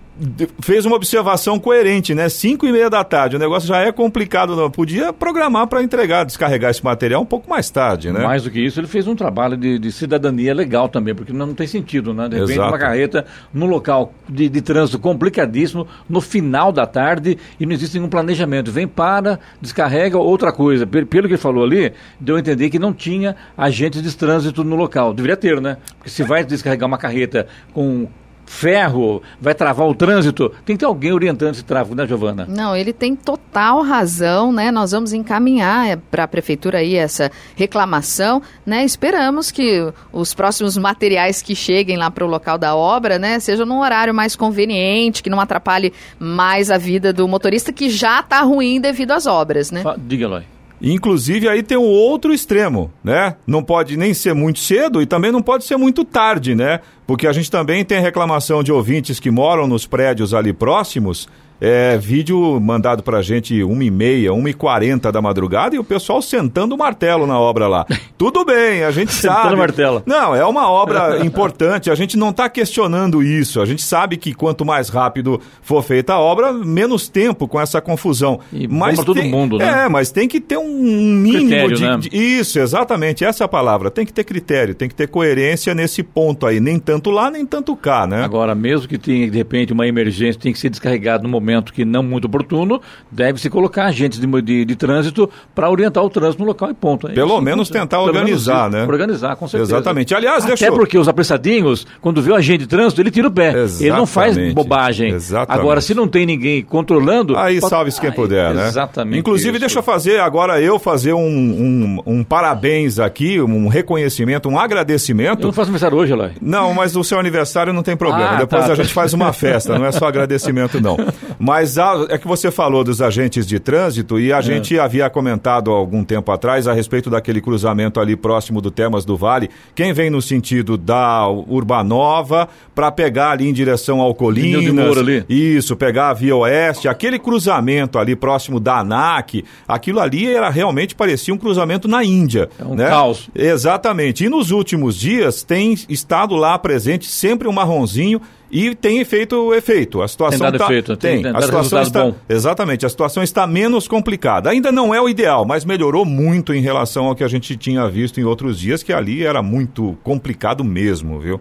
fez uma observação coerente, né? Cinco e meia da tarde, o negócio já é complicado, não podia programar para entregar, descarregar esse material um pouco mais tarde, né? Mais do que isso, ele fez um trabalho de, de cidadania legal também, porque não, não tem sentido, né? De repente, exato, uma carreta num local de, de trânsito complicadíssimo, no final da tarde, e não existe nenhum planejamento, vem, para, descarrega, outra coisa. Pelo que ele falou ali, deu a entender que não tinha agentes de trânsito no local. Deveria ter, né? Porque se vai descarregar uma carreta com ferro, vai travar o trânsito, tem que ter alguém orientando esse tráfego, né, Giovana? Não, ele tem total razão, né? Nós vamos encaminhar é, para a prefeitura aí essa reclamação, né? Esperamos que os próximos materiais que cheguem lá para o local da obra, né, sejam num horário mais conveniente, que não atrapalhe mais a vida do motorista, que já está ruim devido às obras, né? Diga, Eloy. Inclusive, aí tem o outro extremo, né? Não pode nem ser muito cedo e também não pode ser muito tarde, né? Porque a gente também tem reclamação de ouvintes que moram nos prédios ali próximos. É, vídeo mandado pra gente uma e meia, uma e quarenta da madrugada, e o pessoal sentando o martelo na obra lá. Tudo bem, a gente sabe. Sentando o martelo. Não, é uma obra importante, a gente não tá questionando isso. A gente sabe que quanto mais rápido for feita a obra, menos tempo com essa confusão. E mas bom pra tem, todo mundo, né? É, mas tem que ter um mínimo critério, de, né? de... Isso, exatamente, essa é a palavra. Tem que ter critério, tem que ter coerência nesse ponto aí. Nem tanto lá, nem tanto cá, né? Agora, mesmo que tenha, de repente, uma emergência, tem que ser descarregado no momento que não muito oportuno, deve-se colocar agentes de, de, de trânsito para orientar o trânsito no local e ponto. É pelo isso, menos tentar pelo organizar, menos, né? Organizar, com certeza. Exatamente. Aliás, até deixou... porque os apressadinhos, quando vê o agente de trânsito, ele tira o pé. Exatamente. Ele não faz bobagem. Exatamente. Agora, se não tem ninguém controlando... Aí pode... salve-se quem puder, aí, né? Exatamente. Inclusive, isso. Deixa eu fazer, agora eu fazer um, um, um parabéns aqui, um reconhecimento, um agradecimento. Eu não faço aniversário hoje, Eloy. Não, mas o seu aniversário não tem problema. Ah, depois tá, a gente faz uma festa, não é só agradecimento, não. Mas a, é que você falou dos agentes de trânsito e a é. gente havia comentado há algum tempo atrás a respeito daquele cruzamento ali próximo do Termas do Vale. Quem vem no sentido da Urbanova para pegar ali em direção ao Colinas. De Moura, ali. Isso, pegar a Via Oeste. Aquele cruzamento ali próximo da ANAC, aquilo ali era, realmente parecia um cruzamento na Índia. É um né? caos. Exatamente. E nos últimos dias tem estado lá presente sempre um marronzinho. E tem feito efeito. A situação tem dado tá, efeito, tem, tem dado a situação está, bom. Exatamente, a situação está menos complicada. Ainda não é o ideal, mas melhorou muito em relação ao que a gente tinha visto em outros dias, que ali era muito complicado mesmo, viu?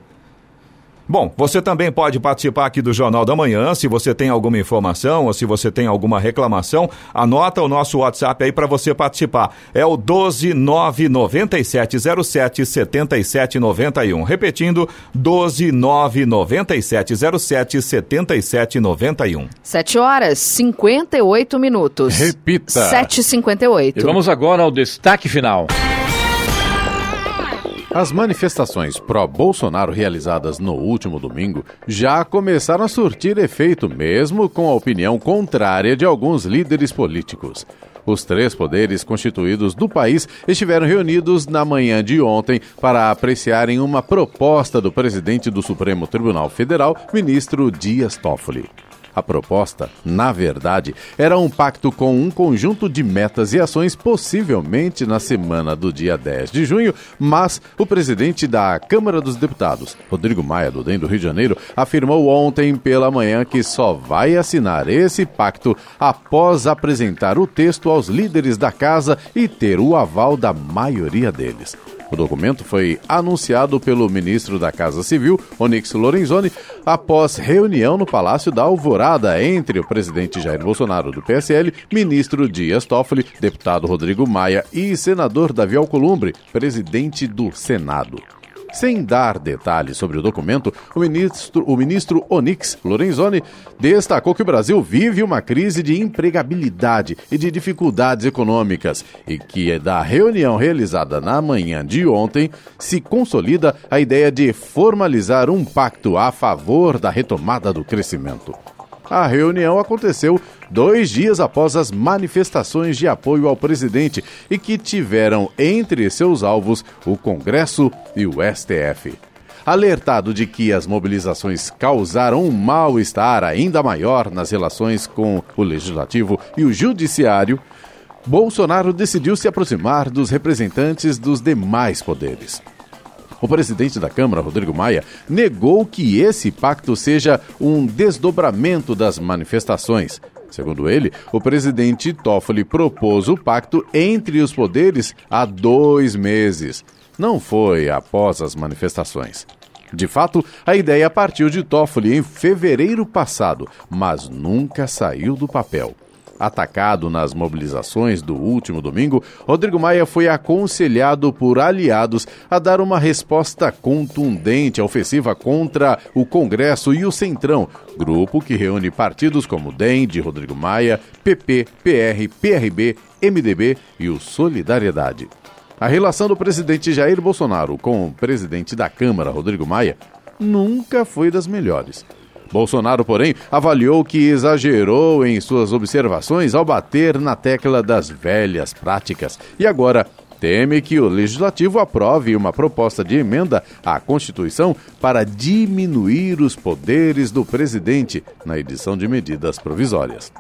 Bom, você também pode participar aqui do Jornal da Manhã, se você tem alguma informação ou se você tem alguma reclamação, anota o nosso WhatsApp aí para você participar. É o um dois nove nove sete zero sete sete sete nove um. Repetindo, um dois nove nove sete zero sete sete sete nove um. sete horas e cinquenta e oito minutos. Repita. sete e cinquenta e oito. E vamos agora ao destaque final. As manifestações pró-Bolsonaro realizadas no último domingo já começaram a surtir efeito, mesmo com a opinião contrária de alguns líderes políticos. Os três poderes constituídos do país estiveram reunidos na manhã de ontem para apreciarem uma proposta do presidente do Supremo Tribunal Federal, ministro Dias Toffoli. A proposta, na verdade, era um pacto com um conjunto de metas e ações possivelmente na semana do dia dez de junho, mas o presidente da Câmara dos Deputados, Rodrigo Maia, do D E M do Rio de Janeiro, afirmou ontem pela manhã que só vai assinar esse pacto após apresentar o texto aos líderes da casa e ter o aval da maioria deles. O documento foi anunciado pelo ministro da Casa Civil, Onyx Lorenzoni, após reunião no Palácio da Alvorada entre o presidente Jair Bolsonaro do P S L, ministro Dias Toffoli, deputado Rodrigo Maia e senador Davi Alcolumbre, presidente do Senado. Sem dar detalhes sobre o documento, o ministro, o ministro Onyx Lorenzoni destacou que o Brasil vive uma crise de empregabilidade e de dificuldades econômicas e que da reunião realizada na manhã de ontem se consolida a ideia de formalizar um pacto a favor da retomada do crescimento. A reunião aconteceu dois dias após as manifestações de apoio ao presidente e que tiveram entre seus alvos o Congresso e o S T F. Alertado de que as mobilizações causaram um mal-estar ainda maior nas relações com o Legislativo e o Judiciário, Bolsonaro decidiu se aproximar dos representantes dos demais poderes. O presidente da Câmara, Rodrigo Maia, negou que esse pacto seja um desdobramento das manifestações. Segundo ele, o presidente Toffoli propôs o pacto entre os poderes há dois meses. Não foi após as manifestações. De fato, a ideia partiu de Toffoli em fevereiro passado, mas nunca saiu do papel. Atacado nas mobilizações do último domingo, Rodrigo Maia foi aconselhado por aliados a dar uma resposta contundente à ofensiva contra o Congresso e o Centrão, grupo que reúne partidos como o D E M de Rodrigo Maia, P P, P R, P R B, M D B e o Solidariedade. A relação do presidente Jair Bolsonaro com o presidente da Câmara, Rodrigo Maia, nunca foi das melhores. Bolsonaro, porém, avaliou que exagerou em suas observações ao bater na tecla das velhas práticas e agora teme que o Legislativo aprove uma proposta de emenda à Constituição para diminuir os poderes do presidente na edição de medidas provisórias.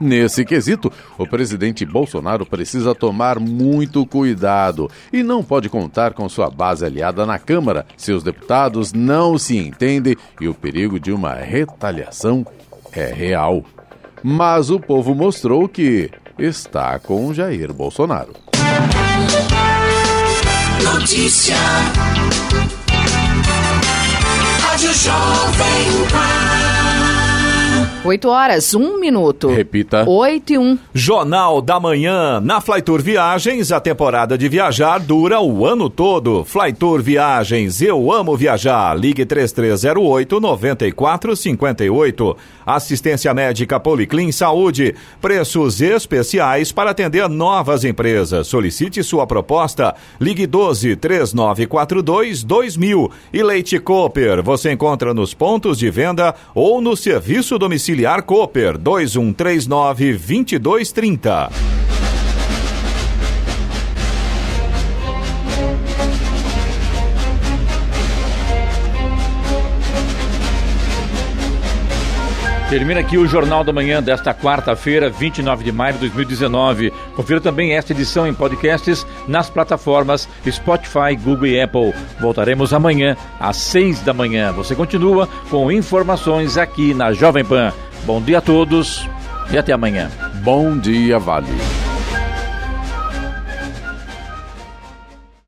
Nesse quesito, o presidente Bolsonaro precisa tomar muito cuidado e não pode contar com sua base aliada na Câmara se os deputados não se entendem e o perigo de uma retaliação é real. Mas o povo mostrou que está com Jair Bolsonaro. Notícia. Rádio Jovem Pan. oito horas, um minuto. Repita. oito e um. Jornal da Manhã. Na Flytour Viagens, a temporada de viajar dura o ano todo. Flytour Viagens, eu amo viajar. Ligue três três zero oito, nove quatro cinco oito. Assistência médica Policlin Saúde. Preços especiais para atender novas empresas. Solicite sua proposta. Ligue doze, três nove quatro dois, dois mil. E Leite Cooper, você encontra nos pontos de venda ou no serviço domiciliar. Auxiliar Cooper, dois um três nove, dois dois três zero. Termina aqui o Jornal da Manhã desta quarta-feira, vinte e nove de maio de dois mil e dezenove. Confira também esta edição em podcasts nas plataformas Spotify, Google e Apple. Voltaremos amanhã às seis da manhã. Você continua com informações aqui na Jovem Pan. Bom dia a todos e até amanhã. Bom dia, Vale.